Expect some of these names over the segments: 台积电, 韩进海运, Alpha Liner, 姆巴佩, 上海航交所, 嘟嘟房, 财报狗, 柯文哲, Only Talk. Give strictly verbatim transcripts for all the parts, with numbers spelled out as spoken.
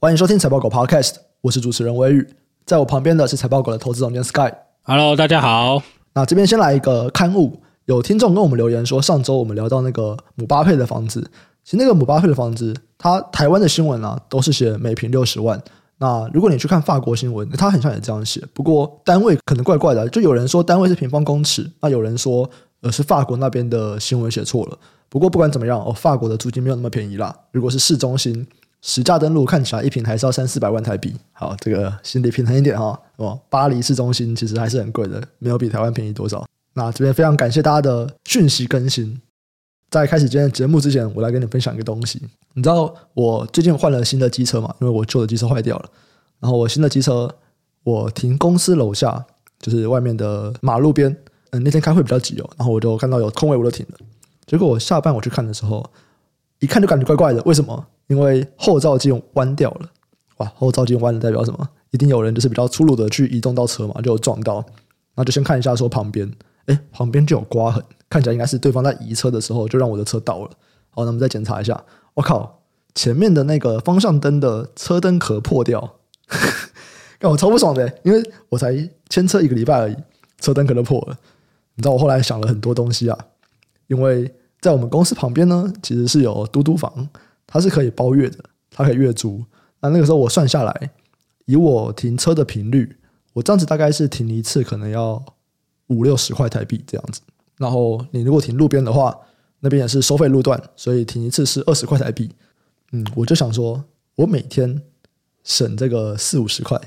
欢迎收听财报狗 Podcast， 我是主持人微宇，在我旁边的是财报狗的投资总监 Sky。Hello， 大家好。那这边先来一个刊物，有听众跟我们留言说，上周我们聊到那个姆巴佩的房子，其实那个姆巴佩的房子，它台湾的新闻啊都是写每平六十万。那如果你去看法国新闻，它很像也这样写，不过单位可能怪怪的，就有人说单位是平方公尺，那有人说呃是法国那边的新闻写错了。不过不管怎么样，哦，法国的租金没有那么便宜啦。如果是市中心。实价登录看起来一平还是要三四百万台币，好，这个心里平衡一点哈。哦，巴黎市中心其实还是很贵的，没有比台湾便宜多少。那这边非常感谢大家的讯息更新。在开始今天的节目之前，我来跟你分享一个东西。你知道我最近换了新的机车嘛？因为我旧的机车坏掉了。然后我新的机车，我停公司楼下，就是外面的马路边。嗯，那天开会比较急哦，然后我就看到有空位，我就停了。结果我下班我去看的时候，一看就感觉怪怪的，为什么？因为后照镜弯掉了。哇，后照镜弯了代表什么？一定有人就是比较粗鲁的去移动到车嘛，就有撞到。那就先看一下说旁边，哎，旁边就有刮痕，看起来应该是对方在移车的时候就让我的车倒了。好，那我们再检查一下。我靠，前面的那个方向灯的车灯壳破掉，干我超不爽的，因为我才牵车一个礼拜而已，车灯壳都破了。你知道我后来想了很多东西啊，因为在我们公司旁边呢，其实是有嘟嘟房。它是可以包月的，它可以月租。那那个时候我算下来，以我停车的频率，我这样子大概是停一次可能要五六十块台币这样子。然后你如果停路边的话，那边也是收费路段，所以停一次是二十块台币。嗯，我就想说，我每天省这个四五十块。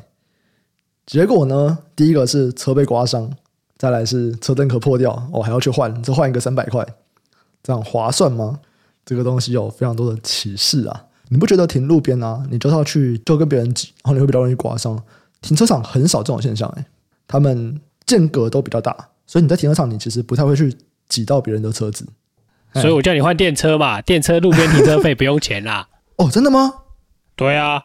结果呢，第一个是车被刮伤，再来是车灯壳破掉，我、哦、还要去换，再换一个三百块，这样划算吗？这个东西有非常多的歧视啊！你不觉得停路边啊，你就是要去就跟别人挤，然后你会比较容易刮伤。停车场很少这种现象、欸、他们间隔都比较大，所以你在停车场你其实不太会去挤到别人的车子。所以我叫你换电车嘛，电车路边停车费不用钱啦。哦，真的吗？对啊，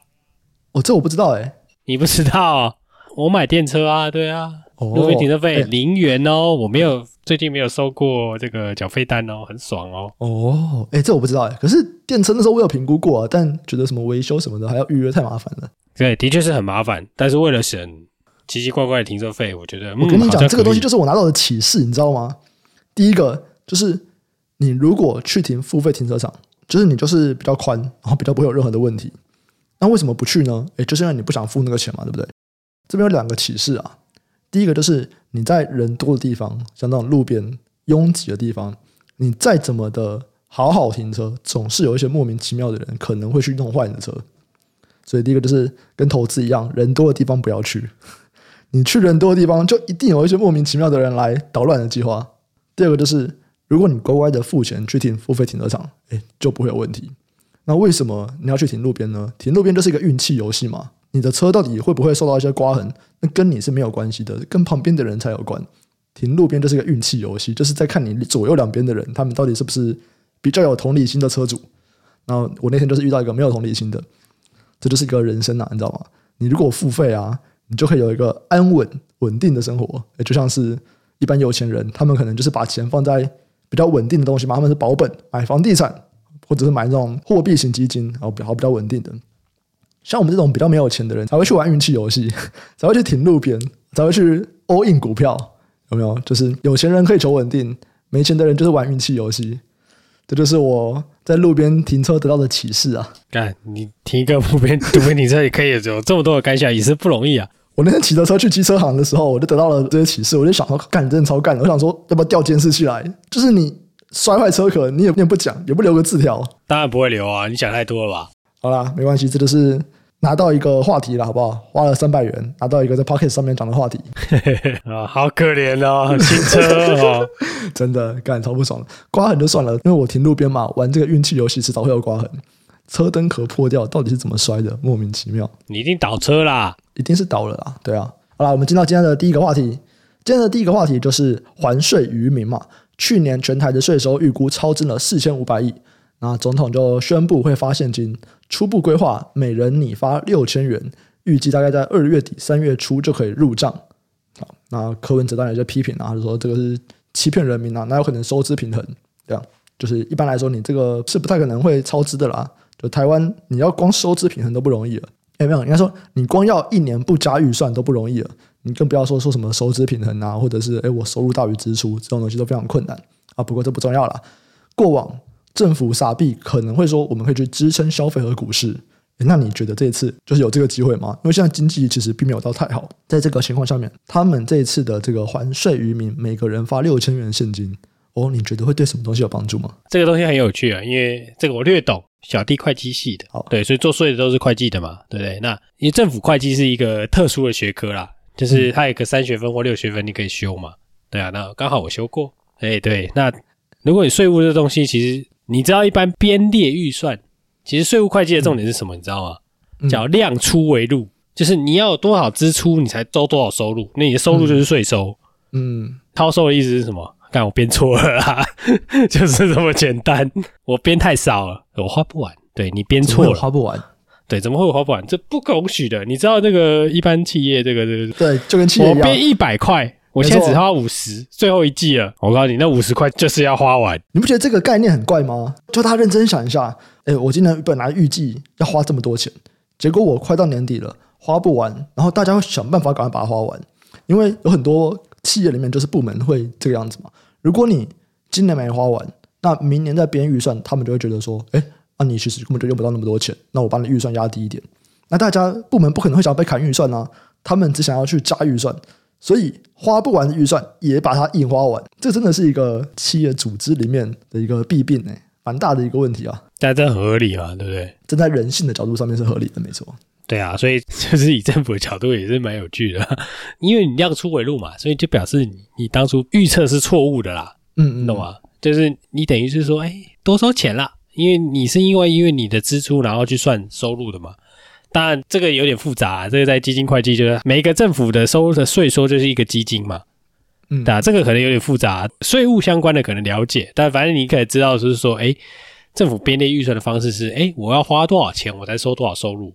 哦，这我不知道哎、欸，你不知道？我买电车啊，对啊，哦、路边停车费零元哦，欸、我没有。最近没有收过这个缴费单哦，很爽哦。哦，哎、欸，这我不知道哎。可是电车那时候我有评估过啊，但觉得什么维修什么的还要预约，太麻烦了。对，的确是很麻烦。但是为了省奇奇怪怪的停车费，我觉得、嗯、我跟你讲，这个东西就是我拿到的启示，你知道吗？第一个就是你如果去停付费停车场，就是你就是比较宽，然后比较不会有任何的问题。那为什么不去呢？哎，就是因为你不想付那个钱嘛，对不对？这边有两个启示啊。第一个就是你在人多的地方，像那种路边拥挤的地方，你再怎么的好好停车，总是有一些莫名其妙的人可能会去弄坏你的车。所以第一个就是跟投资一样，人多的地方不要去。你去人多的地方，就一定有一些莫名其妙的人来捣乱的计划。第二个就是，如果你乖乖的付钱去停付费停车场，哎，就不会有问题。那为什么你要去停路边呢？停路边就是一个运气游戏嘛。你的车到底会不会受到一些刮痕，那跟你是没有关系的，跟旁边的人才有关。停路边就是一个运气游戏，就是在看你左右两边的人，他们到底是不是比较有同理心的车主。然后我那天就是遇到一个没有同理心的，这就是一个人生啊，你知道吗？你如果付费啊，你就可以有一个安稳稳定的生活，就像是一般有钱人，他们可能就是把钱放在比较稳定的东西嘛，他们是保本，买房地产，或者是买那种货币型基金，然后比较稳定的。像我们这种比较没有钱的人才会去玩运气游戏，才会去停路边，才会去 all in 股票，有没有？就是有钱人可以求稳定，没钱的人就是玩运气游戏。这就是我在路边停车得到的启示啊！干，你停一个路边路边停车也可以有这么多的感想，也是不容易啊！我那天骑着车去机车行的时候，我就得到了这些启示，我就想说，干，真的超干！我想说，要不要调监视器来？就是你摔坏车壳，你也不讲，也不留个字条，当然不会留啊！你想太多了吧？好啦，没关系，这就是。拿到一个话题了，好不好？花了三百元，拿到一个在 Pocket 上面讲的话题啊，好可怜哦，新车哦，真的干超不爽的。刮痕就算了，因为我停路边嘛，玩这个运气游戏迟早会有刮痕。车灯壳破掉，到底是怎么摔的？莫名其妙。你一定倒车啦，一定是倒了啦，对啊。好啦，我们进到今天的第一个话题。今天的第一个话题就是还税于民嘛。去年全台的税收预估超支了四千五百亿。那总统就宣布会发现金，初步规划每人拟发六千元，预计大概在二月底三月初就可以入账。好，那柯文哲当然有些批评啊，就说这个是欺骗人民啊，哪有可能收支平衡？这样就是一般来说，你这个是不太可能会超支的啦。就台湾你要光收支平衡都不容易了，有没有？应该说你光要一年不加预算都不容易了，你更不要说说什么收支平衡啊，或者是诶我收入大于支出，这种东西都非常困难啊。不过这不重要啦，过往政府撒币可能会说我们可以去支撑消费和股市，那你觉得这一次就是有这个机会吗？因为现在经济其实并没有到太好，在这个情况下面，他们这一次的这个还税于民，每个人发六千元现金，哦，你觉得会对什么东西有帮助吗？这个东西很有趣啊，因为这个我略懂，小弟会计系的，对，所以做税的都是会计的嘛，对不对？那因为政府会计是一个特殊的学科啦，就是它有个三学分或六学分，你可以修嘛，对啊，那刚好我修过，哎，对，那如果你税务这东西，其实你知道一般编列预算。其实税务会计的重点是什么你知道吗、嗯、叫量出为入，就是你要有多少支出你才收多少收入，那你的收入就是税收。嗯，超收的意思是什么？干，我编错了啦就是这么简单，我编太少了，我花不完。对，你编错了，花不完。对，怎么会有花不完？这不容许的。你知道那个一般企业这个对、这个、对，就跟企业一样，我编一百块，我现在只花五十，最后一季了，我告诉你那五十块就是要花完。你不觉得这个概念很怪吗？就大家认真想一下，诶，我今天本来预计要花这么多钱，结果我快到年底了花不完，然后大家会想办法赶快把它花完。因为有很多企业里面就是部门会这个样子嘛，如果你今年没花完，那明年在编预算他们就会觉得说，诶，啊，你其实根本就用不到那么多钱，那我把你预算压低一点。那大家部门不可能会想要被砍预算啊，他们只想要去加预算，所以花不完的预算也把它硬花完，这真的是一个企业组织里面的一个弊病、欸、蛮大的一个问题啊。但这合理嘛，对不对？站在人性的角度上面是合理的，没错。对啊，所以就是以政府的角度也是蛮有趣的、啊，因为你量出为入嘛，所以就表示 你, 你当初预测是错误的啦。嗯嗯，懂吗？就是你等于是说，哎，多收钱啦，因为你是因为因为你的支出然后去算收入的嘛。当然这个有点复杂、啊、这个在基金会计就是每一个政府的收入的税收就是一个基金嘛，嗯，对啊，这个可能有点复杂、啊，税务相关的可能了解，但反正你可以知道就是说，诶，政府编列预算的方式是，诶，我要花多少钱我才收多少收入，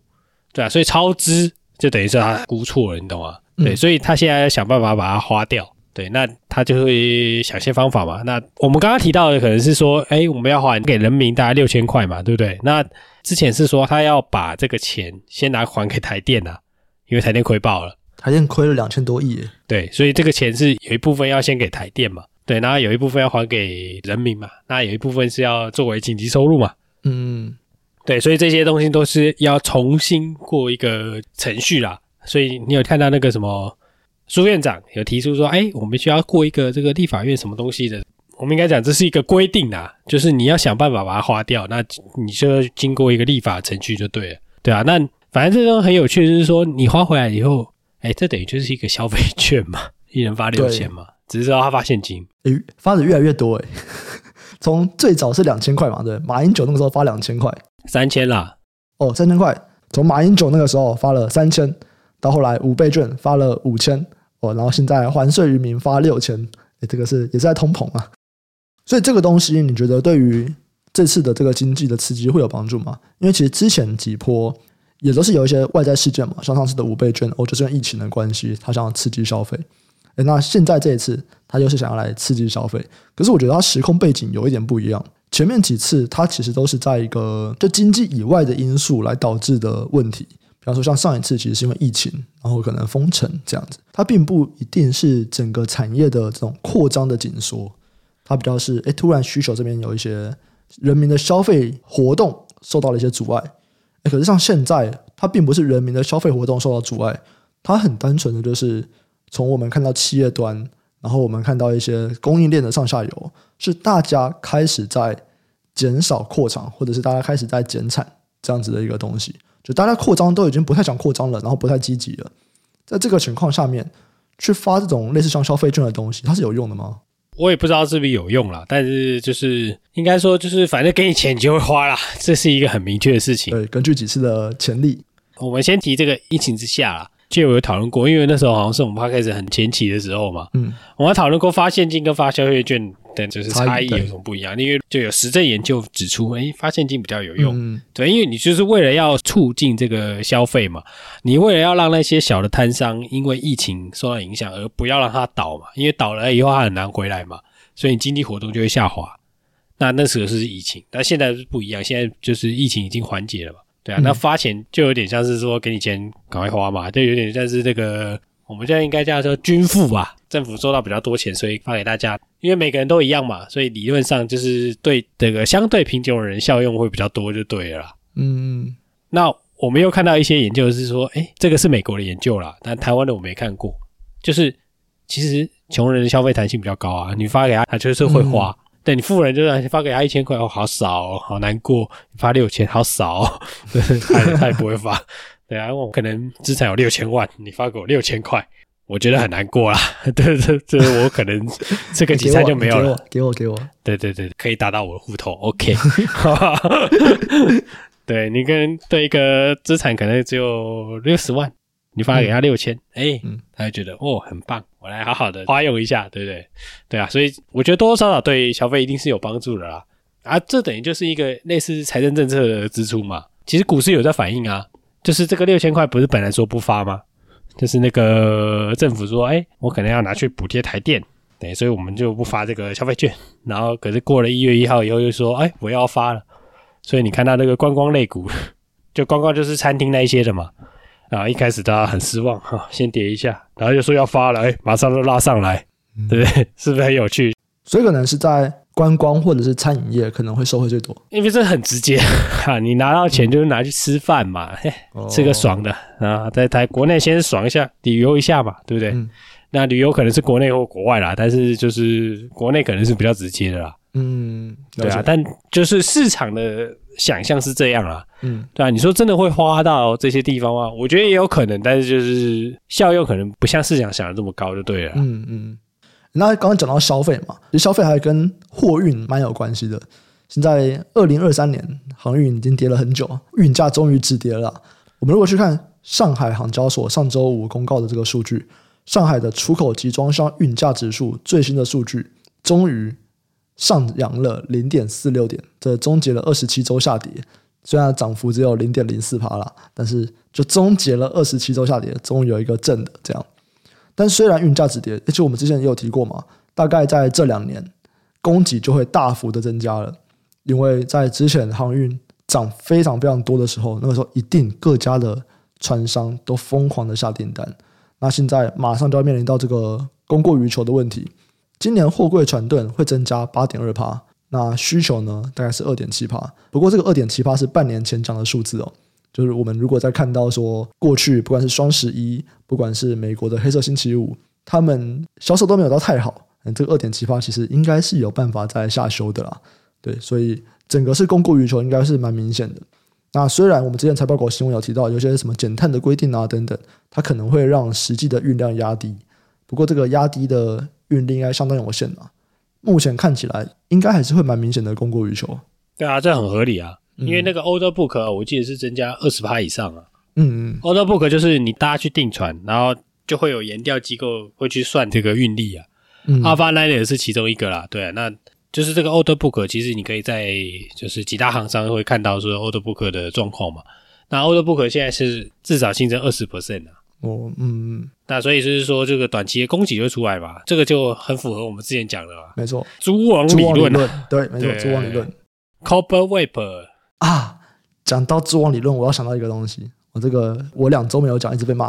对啊，所以超支就等于是他估错了，你懂吗？对，所以他现在要想办法把它花掉，对，那他就会想些方法嘛。那我们刚刚提到的可能是说，诶，我们要还给人民大概六千块嘛，对不对？那之前是说他要把这个钱先拿还给台电啊，因为台电亏爆了，台电亏了两千多亿耶。对，所以这个钱是有一部分要先给台电嘛，对，然后有一部分要还给人民嘛，那有一部分是要作为紧急收入嘛，嗯，对，所以这些东西都是要重新过一个程序啦。所以你有看到那个什么苏院长有提出说，哎，我们需要过一个这个立法院什么东西的。我们应该讲这是一个规定啦，就是你要想办法把它花掉，那你就经过一个立法程序就对了，对啊。那反正这种很有趣就是说，你花回来以后，哎，这等于就是一个消费券嘛，一人发六千嘛，只是要他发现金，发的越来越多哎，从最早是两千块嘛，对，马英九那个时候发两千块，三千啦，哦，三千块，从马英九那个时候发了三千，到后来五倍券发了五千，哦，然后现在还税于民发六千，哎，这个是也是在通膨啊。所以这个东西你觉得对于这次的这个经济的刺激会有帮助吗？因为其实之前几波也都是有一些外在事件嘛，像上次的五倍券，哦，就是因为疫情的关系他想要刺激消费，那现在这一次他又是想要来刺激消费，可是我觉得他时空背景有一点不一样，前面几次他其实都是在一个就经济以外的因素来导致的问题，比方说像上一次其实是因为疫情然后可能封城这样子，它并不一定是整个产业的这种扩张的紧缩，它比较是突然需求这边有一些人民的消费活动受到了一些阻碍，可是像现在它并不是人民的消费活动受到阻碍，它很单纯的就是从我们看到企业端，然后我们看到一些供应链的上下游是大家开始在减少扩厂，或者是大家开始在减产这样子的一个东西，就大家扩张都已经不太想扩张了，然后不太积极了，在这个情况下面去发这种类似像消费券的东西，它是有用的吗？我也不知道是不是有用啦，但是就是应该说就是反正给你钱你就会花啦，这是一个很明确的事情。对，根据几次的潜力，我们先提这个疫情之下啦，就我有讨论过，因为那时候好像是我们 Podcast 很前期的时候嘛，嗯，我们讨论过发现金跟发消费券等就是差异有什么不一样，因为就有实证研究指出，哎，发现金比较有用，嗯，对，因为你就是为了要促进这个消费嘛，你为了要让那些小的摊商因为疫情受到影响而不要让它倒嘛，因为倒了以后它很难回来嘛，所以你经济活动就会下滑。那那时候是疫情，但现在不一样，现在就是疫情已经缓解了嘛，对啊、嗯、那发钱就有点像是说给你钱赶快花嘛，就有点像是那个我们现在应该叫做均富吧，政府收到比较多钱所以发给大家，因为每个人都一样嘛，所以理论上就是对这个相对贫穷的人效用会比较多就对了啦。嗯，那我们又看到一些研究是说诶，这个是美国的研究啦，但台湾的我没看过，就是其实穷人的消费弹性比较高啊，你发给他他就是会花、嗯、对，你富人就是发给他一千块、哦、好少、哦、好难过，你发六千好少、哦、他, 他也不会发对啊，我可能资产有六千万，你发给我六千块，我觉得很难过啦。对对对，我可能这个几餐就没有了。给我给我，对对对，可以打到我的户头 ，OK 。对，你跟对一个资产可能只有六十万，你发给他六千、嗯，哎、嗯，他就觉得哦很棒，我来好好的花用一下，对不对？对啊，所以我觉得多多少少对消费一定是有帮助的啦。啊，这等于就是一个类似财政政策的支出嘛。其实股市有在反映啊。就是这个六千块不是本来说不发吗？就是那个政府说，哎、欸，我可能要拿去补贴台电，对，所以我们就不发这个消费券。然后可是过了一月一号以后又说，哎、欸，我要发了。所以你看到那个观光类股，就观光就是餐厅那一些的嘛。然后一开始大家很失望哈、哦，先跌一下，然后又说要发了，哎、欸，马上就拉上来，嗯、对不对？是不是很有趣？所以可能是在观光或者是餐饮业可能会收获最多，因为这很直接啊，你拿到钱就是拿去吃饭嘛，吃个爽的啊，在台国内先爽一下，旅游一下嘛，对不对、嗯、那旅游可能是国内或国外啦，但是就是国内可能是比较直接的啦，嗯，对啊，但就是市场的想象是这样啦，嗯，对啊，你说真的会花到这些地方吗？我觉得也有可能，但是就是效用可能不像市场想的这么高就对了啦，嗯嗯。那刚刚讲到消费嘛，其实消费还跟货运蛮有关系的。现在二零二三年航运已经跌了很久，运价终于止跌了啦。我们如果去看上海航交所上周五公告的这个数据，上海的出口集装箱运价指数最新的数据终于上扬了 零点四六 点，这终结了二十七周下跌。虽然涨幅只有 百分之零点零四 啦，但是就终结了二十七周下跌，终于有一个正的这样。但虽然运价止跌，而且我们之前也有提过嘛，大概在这两年供给就会大幅的增加了，因为在之前航运涨非常非常多的时候，那个时候一定各家的船商都疯狂的下订单，那现在马上就要面临到这个供过于求的问题。今年货柜船吨会增加 百分之八点二， 那需求呢大概是 百分之二点七， 不过这个 百分之二点七 是半年前讲的数字哦，就是我们如果在看到说过去不管是双十一，不管是美国的黑色星期五，他们销售都没有到太好，这个 百分之二点七 其实应该是有办法再下修的啦，对，所以整个是供过于求应该是蛮明显的。那虽然我们之前财报狗新闻有提到有些什么减碳的规定啊等等，它可能会让实际的运量压低，不过这个压低的运力应该相当有限啊，目前看起来应该还是会蛮明显的供过于求。对啊，这很合理啊，因为那个 order book、啊、我记得是增加 百分之二十 以上啊。嗯嗯 ，order book 就是你大家去订船，然后就会有研调机构会去算这个运力啊。嗯、Alpha Liner 是其中一个啦，对啊，那就是这个 order book， 其实你可以在就是几大行商会看到说 order book 的状况嘛。那 order book 现在是至少新增 百分之二十 啊。哦，嗯，那所以就是说这个短期的供给就出来吧，这个就很符合我们之前讲的嘛。没错，蛛网理论、啊，对，没错，蛛网理论 ，Cobweb。啊，讲到蛛网理论，我要想到一个东西。我这个我两周没有讲，一直被骂。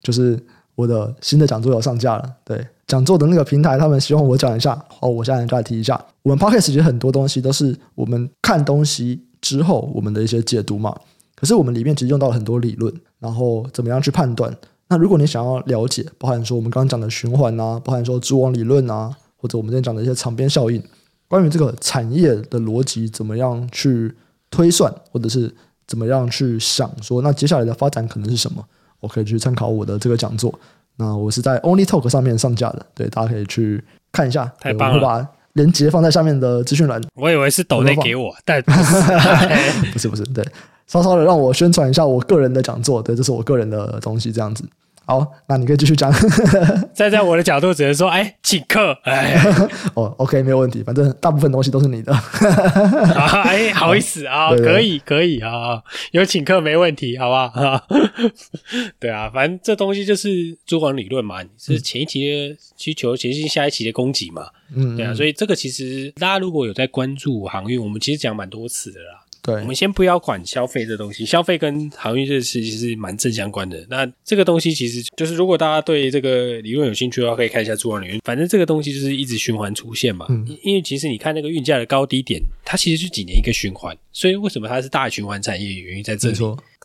就是我的新的讲座有上架了，对，讲座的那个平台，他们希望我讲一下。哦，我现在就来提一下。我们 podcast 其实很多东西都是我们看东西之后我们的一些解读嘛。可是我们里面其实用到了很多理论，然后怎么样去判断。那如果你想要了解，包含说我们刚刚讲的循环啊，包含说蛛网理论啊，或者我们之前讲的一些场边效应。关于这个产业的逻辑怎么样去推算，或者是怎么样去想说那接下来的发展可能是什么，我可以去参考我的这个讲座。那我是在 Only Talk 上面上架的，对，大家可以去看一下，太棒了，我把连结放在下面的资讯栏。我以为是抖内给我，但不是不是不是，对，稍稍的让我宣传一下我个人的讲座，对，这是我个人的东西这样子。好，那你可以继续讲。站在我的角度只能说，哎，请客，哎，哦 ，OK， 没有问题，反正大部分东西都是你的。啊、哎，好意思啊、哦，可以，可以啊、哦，有请客没问题，好不好？对啊，反正这东西就是租房理论嘛，是前一期的需求，前期下一期的供给嘛。嗯，对啊，所以这个其实大家如果有在关注航运，我们其实讲蛮多次的啦。对，我们先不要管消费这东西，消费跟航运这其实是蛮正相关的。那这个东西其实就是，如果大家对这个理论有兴趣的话，可以看一下租房理论。反正这个东西就是一直循环出现嘛。嗯、因为其实你看那个运价的高低点，它其实是几年一个循环，所以为什么它是大循环产业，原因在这里。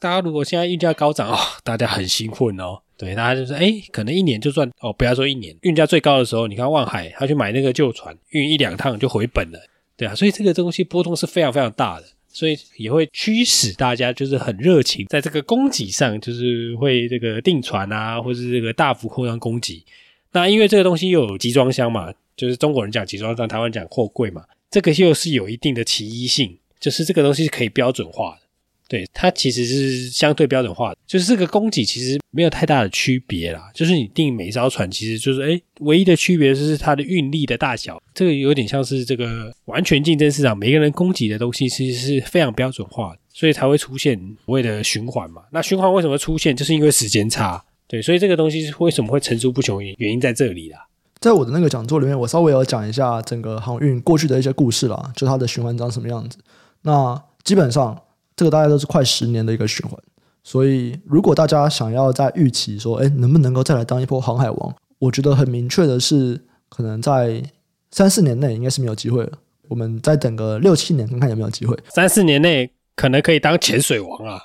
大家如果现在运价高涨哦，大家很兴奋哦。对，大家就是哎，可能一年就赚哦，不要说一年，运价最高的时候，你看万海他去买那个旧船，运一两趟就回本了，对啊，所以这个东西波动是非常非常大的。所以也会驱使大家就是很热情，在这个供给上就是会这个订船啊，或是这个大幅扩张供给。那因为这个东西又有集装箱嘛，就是中国人讲集装箱，台湾讲货柜嘛，这个又是有一定的其一性，就是这个东西是可以标准化的。对，它其实是相对标准化的，就是这个供给其实没有太大的区别啦，就是你订每艘船其实就是诶，唯一的区别就是它的运力的大小，这个有点像是这个完全竞争市场，每个人供给的东西其实是非常标准化的，所以才会出现所谓的循环嘛。那循环为什么出现，就是因为时间差。对，所以这个东西为什么会层出不穷，原因在这里啦。在我的那个讲座里面，我稍微有讲一下整个航运过去的一些故事啦，就它的循环长什么样子。那基本上这个大概都是快十年的一个循环，所以如果大家想要在预期说，哎，能不能够再来当一波航海王，我觉得很明确的是，可能在三四年内应该是没有机会了。我们再等个六七年看看有没有机会。三四年内可能可以当潜水王啊，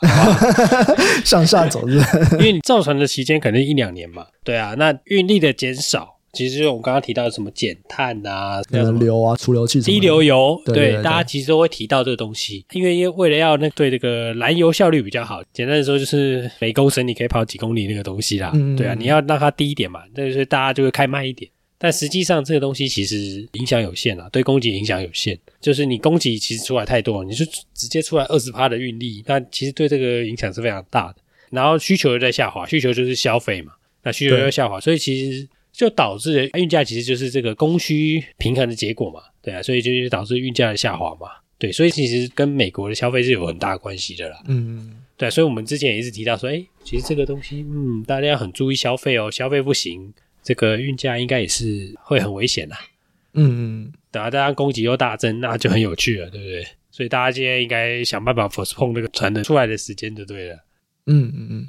向下走是不是？因为你造船的期间可能一两年嘛，对啊，那运力的减少。其实我们刚刚提到什么减碳啊，能流啊，除硫气什么的，低流油， 对， 对， 对， 对，大家其实都会提到这个东西，因为为了要那对这个燃油效率比较好，简单的说就是每公升你可以跑几公里那个东西啦，嗯、对啊，你要让它低一点嘛，所以大家就会开慢一点。但实际上这个东西其实影响有限啦，对供给影响有限，就是你供给其实出来太多，你就直接出来 百分之二十 的运力，那其实对这个影响是非常大的。然后需求又在下滑，需求就是消费嘛，那需求又下滑，所以其实就导致运价其实就是这个供需平衡的结果嘛，对啊，所以就是导致运价的下滑嘛，对，所以其实跟美国的消费是有很大的关系的啦，嗯，对啊，所以我们之前也是提到说，哎，其实这个东西，嗯，大家要很注意消费哦，消费不行，这个运价应该也是会很危险啦，嗯，对啊，大家供给又大增，那就很有趣了，对不对？所以大家今天应该想办法 postpone 这个船的出来的时间就对了，嗯嗯嗯，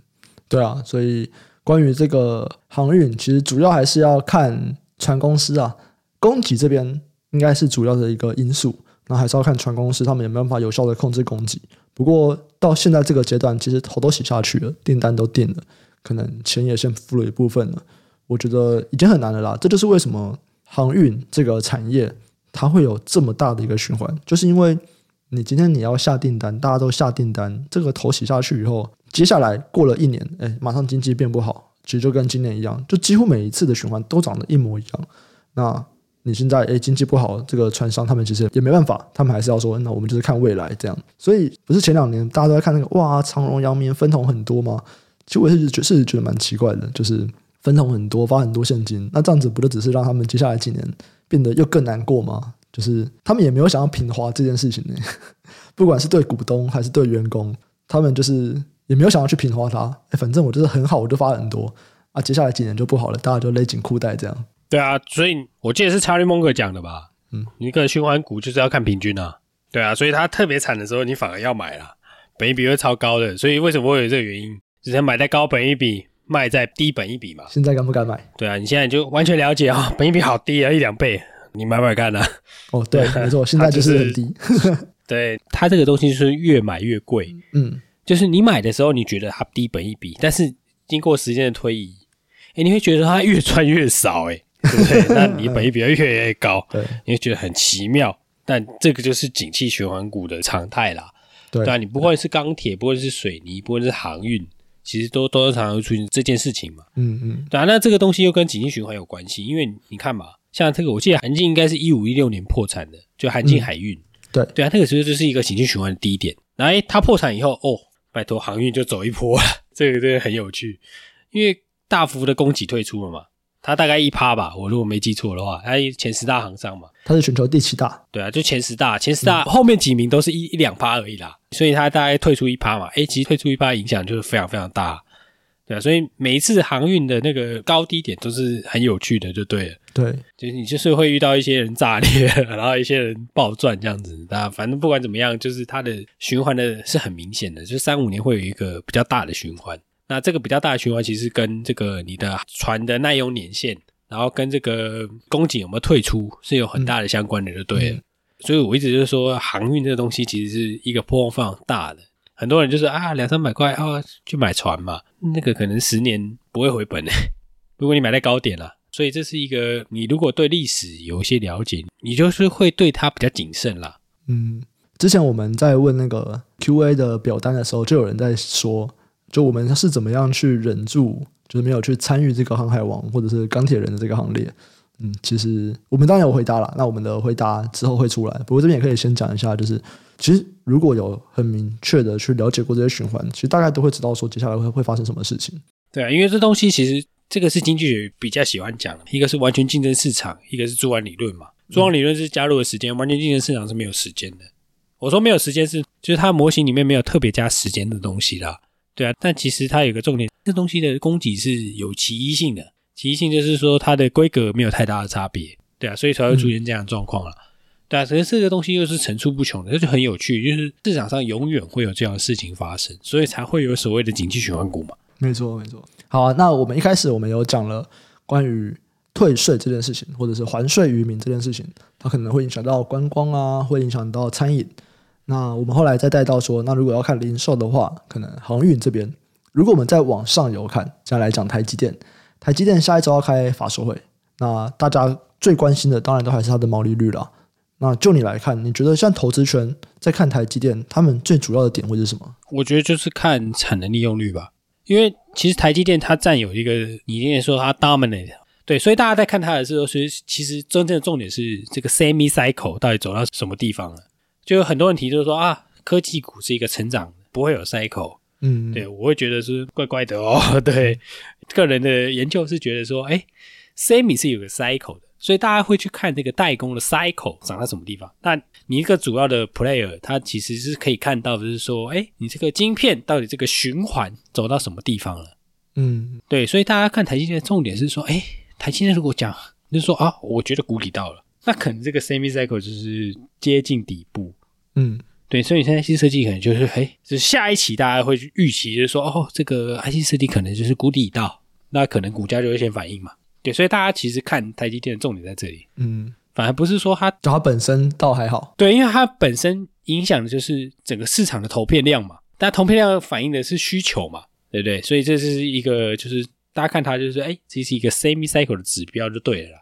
对啊，所以。关于这个航运，其实主要还是要看船公司啊，供给这边应该是主要的一个因素，那还是要看船公司他们有没有办法有效的控制供给。不过到现在这个阶段，其实头都洗下去了，订单都定了，可能钱也先付了一部分了，我觉得已经很难了啦。这就是为什么航运这个产业它会有这么大的一个循环，就是因为你今天你要下订单，大家都下订单，这个头洗下去以后，接下来过了一年，哎，马上经济变不好，其实就跟今年一样，就几乎每一次的循环都长得一模一样。那你现在哎经济不好，这个船商他们其实也没办法，他们还是要说，那我们就是看未来这样。所以不是前两年大家都在看那个哇，长荣、阳明分红很多吗？其实我也是觉得觉得蛮奇怪的，就是分红很多，发很多现金，那这样子不就只是让他们接下来几年变得又更难过吗？就是他们也没有想要平滑这件事情、欸、不管是对股东还是对员工，他们就是也没有想要去平滑它、欸、反正我就是很好，我就发很多啊，接下来几年就不好了，大家就勒紧裤带这样。对啊，所以我记得是查理蒙格讲的吧，嗯，一个循环股就是要看平均啊，对啊，所以它特别惨的时候你反而要买啦，本益比会超高的，所以为什么会有这个原因，就是买在高本益比，卖在低本益比嘛。现在敢不敢买？对啊，你现在就完全了解啊、哦，本益比好低啊，一两倍。你买买看啊。哦，对，没错，现在就是很低。就是、对，它这个东西就是越买越贵。嗯，就是你买的时候你觉得它低本益比，但是经过时间的推移，哎，你会觉得它越赚越少，哎，对不对？那你本益比越来越高，对，你会觉得很奇妙。但这个就是景气循环股的常态啦。对啊，你不管是钢铁，不管是水泥，不管是航运。其实都都常常会出现这件事情嘛，嗯嗯，对啊，那这个东西又跟景气循环有关系，因为你看嘛，像这个我记得韩进应该是一五一六年破产的，就韩进海运，嗯、对对啊，那个其实就是一个景气循环的低点，然后哎，它破产以后，哦，拜托航运就走一波了，这个真的很有趣，因为大幅的供给退出了嘛，它大概 百分之一 吧，我如果没记错的话，它前十大行商嘛，它是全球第七大，对啊，就前十大前十大、嗯、后面几名都是一一两%而已啦，所以它大概退出 百分之一 嘛，诶其实退出 百分之一 影响就是非常非常大，对啊，所以每一次航运的那个高低点都是很有趣的就对了，对，就是你就是会遇到一些人炸裂，然后一些人暴赚这样子，那反正不管怎么样，就是它的循环的是很明显的，就三五年会有一个比较大的循环，那这个比较大的循环其实跟这个你的船的耐用年限，然后跟这个供给有没有退出是有很大的相关的就对了、嗯、所以我一直就是说航运这个东西其实是一个波动非常大的，很多人就是啊两三百块啊去买船嘛，那个可能十年不会回本的、欸、如果你买在高点啦、啊、所以这是一个你如果对历史有一些了解，你就是会对它比较谨慎啦。嗯，之前我们在问那个 Q A 的表单的时候，就有人在说就我们是怎么样去忍住就是没有去参与这个航海王或者是钢铁人的这个行列。嗯，其实我们当然有回答啦，那我们的回答之后会出来，不过这边也可以先讲一下，就是其实如果有很明确的去了解过这些循环，其实大概都会知道说接下来 会, 会发生什么事情。对啊，因为这东西其实这个是经济学比较喜欢讲的，一个是完全竞争市场，一个是蛛网理论嘛。蛛网理论是加入了时间，完全竞争市场是没有时间的。我说没有时间是就是它模型里面没有特别加时间的东西啦，对啊，但其实它有个重点，这东西的供给是有歧义性的，歧义性就是说它的规格没有太大的差别，对啊，所以才会出现这样的状况啦、嗯、对啊，可是这个东西又是层出不穷的，这就很有趣，就是市场上永远会有这样的事情发生，所以才会有所谓的景气循环股嘛。没错没错。好啊，那我们一开始我们有讲了关于退税这件事情，或者是还税于民这件事情，它可能会影响到观光啊，会影响到餐饮，那我们后来再带到说，那如果要看零售的话，可能航运这边，如果我们再往上游看，再来讲台积电，台积电下一周要开法说会，那大家最关心的当然都还是它的毛利率啦。那就你来看，你觉得像投资圈在看台积电，他们最主要的点会是什么？我觉得就是看产能利用率吧，因为其实台积电它占有一个，你今天说它 dominate， 对，所以大家在看它的时候，所以其实真正的重点是这个 semi cycle 到底走到什么地方了。就有很多人提就是说啊，科技股是一个成长不会有 cycle， 嗯，对，我会觉得是怪怪的哦。对，个人的研究是觉得说，哎 ，semi 是有个 cycle 的，所以大家会去看这个代工的 cycle 长到什么地方。那你一个主要的 player， 它其实是可以看到，就是说，哎，你这个晶片到底这个循环走到什么地方了？嗯，对，所以大家看台积电的重点是说，哎，台积电如果讲就是说啊，我觉得谷底到了。那可能这个 semi cycle 就是接近底部，嗯，对，所以现在 I C 设计可能就是，哎，就是下一期大家会去预期，就是说，哦，这个 I C 设计可能就是谷底到，那可能股价就会先反应嘛，对，所以大家其实看台积电的重点在这里，嗯，反而不是说它它本身倒还好，对，因为它本身影响的就是整个市场的投片量嘛，但投片量反映的是需求嘛，对不对？所以这是一个就是大家看它就是，哎，这是一个 semi cycle 的指标就对了啦。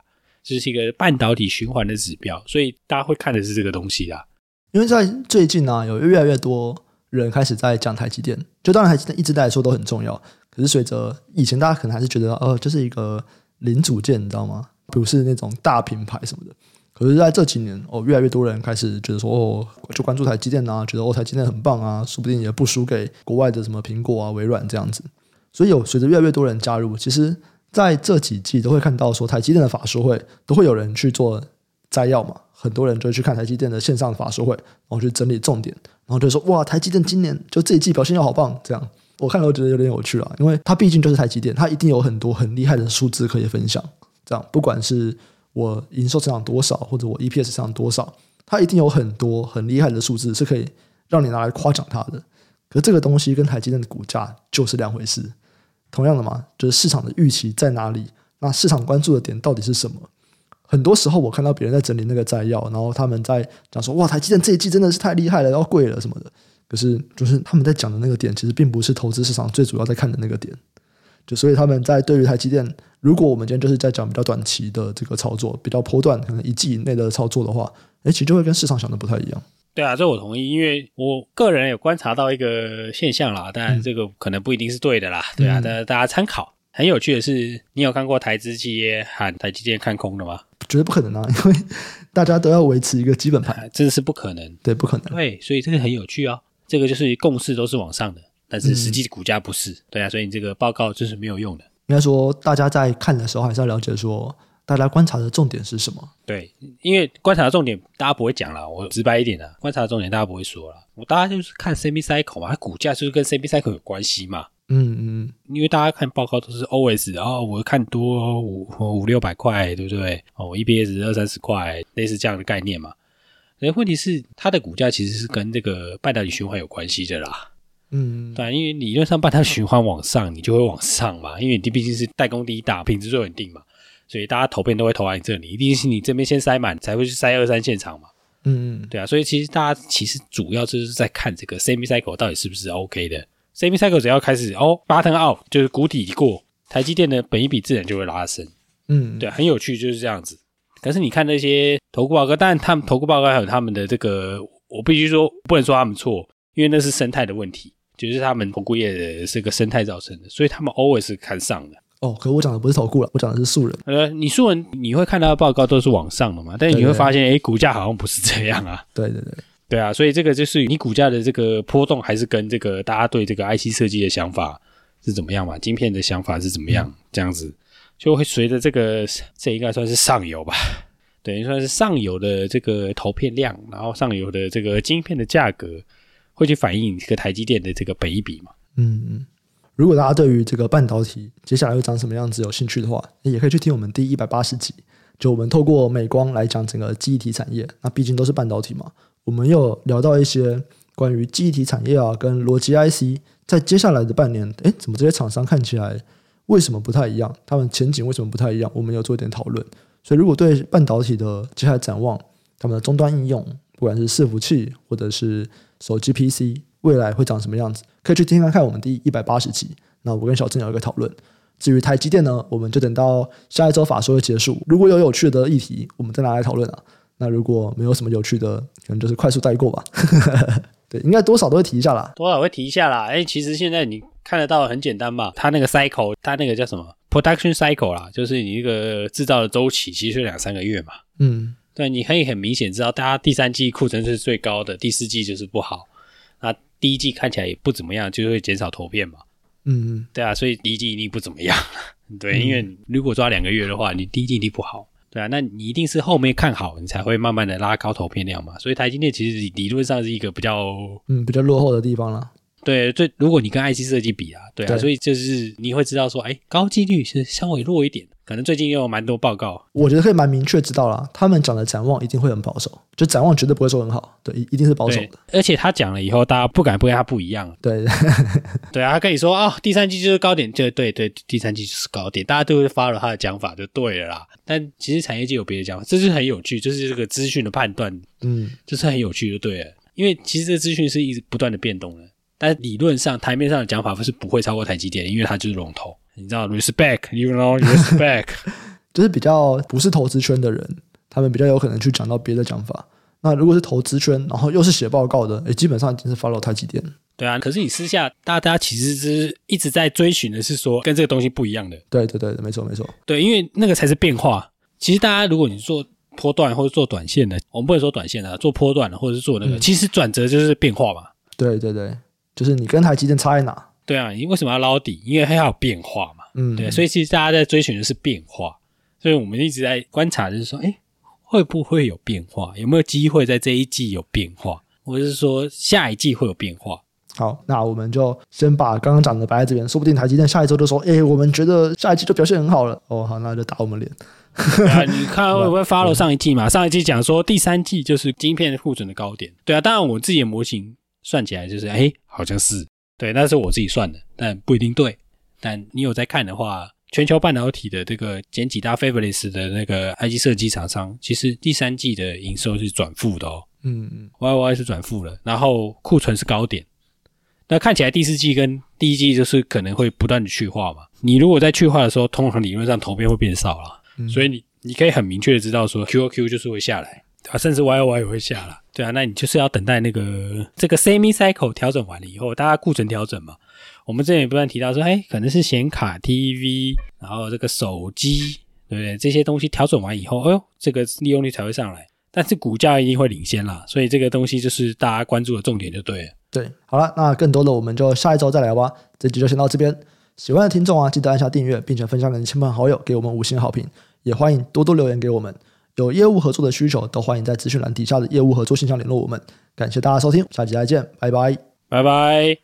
这是一个半导体循环的指标，所以大家会看的是这个东西啦。因为在最近啊，有越来越多人开始在讲台积电，就当然台积电一直来说都很重要，可是随着以前大家可能还是觉得呃，就是一个零组件，你知道吗？不是那种大品牌什么的。可是在这几年哦，越来越多人开始觉得说哦，就关注台积电啊，觉得哦台积电很棒啊，说不定也不输给国外的什么苹果啊、微软这样子。所以有随着越来越多人加入，其实。在这几季都会看到说台积电的法说会都会有人去做摘要嘛，很多人就会去看台积电的线上的法说会，然后去整理重点，然后就说哇台积电今年就这一季表现又好棒，这样我看了我觉得有点有趣啦，因为它毕竟就是台积电，它一定有很多很厉害的数字可以分享，这样不管是我营收成长多少或者我 E P S 成长多少，它一定有很多很厉害的数字是可以让你拿来夸奖它的，可是这个东西跟台积电的股价就是两回事，同样的嘛，就是市场的预期在哪里，那市场关注的点到底是什么，很多时候我看到别人在整理那个摘要，然后他们在讲说哇台积电这一季真的是太厉害了，要贵了什么的，可是就是他们在讲的那个点其实并不是投资市场最主要在看的那个点，就所以他们在对于台积电，如果我们今天就是在讲比较短期的这个操作，比较波段可能一季以内的操作的话，其实就会跟市场想的不太一样。对啊，这我同意，因为我个人有观察到一个现象啦，当然这个可能不一定是对的啦，对啊，大家参考。很有趣的是，你有看过台资企业喊台积电看空的吗？绝对不可能啊，因为大家都要维持一个基本盘、啊、这是不可能，对，不可能，对，所以这个很有趣啊、哦，这个就是共识都是往上的，但是实际股价不是、嗯、对啊，所以你这个报告就是没有用的。应该说大家在看的时候还是要了解说大家观察的重点是什么。对，因为观察的重点大家不会讲啦，我直白一点啦，观察的重点大家不会说啦，我大家就是看 semi-cycle 嘛，它股价就是跟 semi-cycle 有关系嘛。嗯嗯，因为大家看报告都是 always 哦，我看多五五六百块，对不对？哦，我 E P S 二三十块，类似这样的概念嘛。所以问题是，它的股价其实是跟这个半导体循环有关系的啦。嗯，对，因为理论上半导体循环往上，你就会往上嘛，因为你毕竟是代工第一大，品质最稳定嘛，所以大家投片都会投来这里，一定是你这边先塞满，才会去塞二三线场嘛。嗯嗯，对啊，所以其实大家其实主要就是在看这个 semi cycle 到底是不是 OK 的。Semi cycle 只要开始哦 bottom out 就是谷底一过，台积电的本益比自然就会拉升。嗯，对，很有趣就是这样子。可是你看那些投顾报告，当然他们投顾报告还有他们的这个，我必须说不能说他们错，因为那是生态的问题，就是他们投顾业的这个生态造成的，所以他们 always 是看上的。哦，可我讲的不是投顾了，我讲的是素人。呃，你素人你会看到报告都是往上的嘛，但是你会发现哎、欸，股价好像不是这样啊。对对对。对啊，所以这个就是你股价的这个波动还是跟这个大家对这个 I C 设计的想法是怎么样嘛，晶片的想法是怎么样、嗯、这样子就会随着这个，这应该算是上游吧，等于算是上游的这个投片量，然后上游的这个晶片的价格会去反映这个台积电的这个本益比嘛。嗯嗯，如果大家对于这个半导体接下来会长什么样子有兴趣的话，也可以去听我们第一百八十集，就我们透过美光来讲整个记忆体产业，那毕竟都是半导体嘛，我们又聊到一些关于记忆体产业啊，跟逻辑 I C 在接下来的半年，诶，怎么这些厂商看起来为什么不太一样，他们前景为什么不太一样，我们有做一点讨论。所以如果对半导体的接下来展望，他们的终端应用，不管是伺服器或者是手机 P C 未来会长什么样子，可以去听看看我们第一百八十集，那我跟小郑有一个讨论。至于台积电呢，我们就等到下一周法说会结束，如果有有趣的议题我们再拿来讨论啊，那如果没有什么有趣的，可能就是快速带过吧。对，应该多少都会提一下啦，多少会提一下啦。哎，其实现在你看得到很简单嘛，它那个 cycle， 它那个叫什么 production cycle 啦，就是你一个制造的周期，其实就两三个月嘛。嗯，对，你可以很明显知道，大家第三季库存是最高的，第四季就是不好。那第一季看起来也不怎么样，就会减少投片嘛。嗯，对啊，所以第一季一定不怎么样。对，因为如果抓两个月的话，你第一季一定不好。对啊，那你一定是后面看好你才会慢慢的拉高投片量嘛，所以台积电其实理论上是一个比较嗯比较落后的地方啦。对，最如果你跟 I C 设计比啊，对啊，对，所以就是你会知道说哎，高几率是稍微弱一点，可能最近又有蛮多报告，我觉得可以蛮明确知道啦，他们讲的展望一定会很保守，就展望绝对不会说很好，对，一定是保守的，而且他讲了以后大家不敢不跟他不一样。对对啊，他跟你说啊、哦，第三季就是高点，就对对，第三季就是高点，大家都会 follow 他的讲法就对了啦，但其实产业界有别的讲法，这是很有趣，就是这个资讯的判断，嗯，就是很有趣就对了，因为其实这个资讯是一直不断的变动的，但理论上台面上的讲法是不会超过台积电，因为它就是龙头，你知道 respect you know respect 就是比较不是投资圈的人，他们比较有可能去讲到别的讲法，那如果是投资圈然后又是写报告的、欸、基本上已经是 follow 台积电。对啊，可是你私下大家其实是一直在追寻的是说跟这个东西不一样的。对对对，没错没错，对，因为那个才是变化。其实大家如果你做波段或者做短线的，我们不能说短线啊，做波段或者是做那个、嗯、其实转折就是变化嘛。对对对，就是你跟台积电差在哪。对啊，你为什么要捞底？因为它要有变化嘛。嗯，对，所以其实大家在追寻的是变化，所以我们一直在观察，就是说，哎，会不会有变化？有没有机会在这一季有变化，或者是说下一季会有变化？好，那我们就先把刚刚讲的摆在这边，说不定台积电下一周就说，哎，我们觉得下一季就表现很好了。哦，好，那就打我们脸。啊、你看会不会 follow 上一季嘛？上一季讲说第三季就是晶片库存的高点。对啊，当然我自己的模型算起来就是，哎，好像是。对，那是我自己算的，但不一定对。但你有在看的话，全球半导体的这个前几大 favorites 的那个 I C 设计厂商，其实第三季的营收是转负的哦。嗯嗯 ，Y Y 是转负了，然后库存是高点。那看起来第四季跟第一季就是可能会不断的去化嘛。你如果在去化的时候，通常理论上投片会变少啦、嗯、所以你你可以很明确的知道说 Q O Q 就是会下来。啊，甚至 Y O Y 也会下啦。对啊，那你就是要等待那个这个 semi cycle 调整完了以后，大家库存调整嘛。我们之前也不断提到说，哎，可能是显卡、T V， 然后这个手机，对不对？这些东西调整完以后，哎呦，这个利用率才会上来。但是股价一定会领先啦，所以这个东西就是大家关注的重点就对了。对，好了，那更多的我们就下一周再聊吧。这集就先到这边。喜欢的听众啊，记得按下订阅，并且分享给亲朋好友，给我们五星好评，也欢迎多多留言给我们。有业务合作的需求，都欢迎在资讯栏底下的业务合作信箱联络我们。感谢大家收听，下期再见，拜拜，拜拜。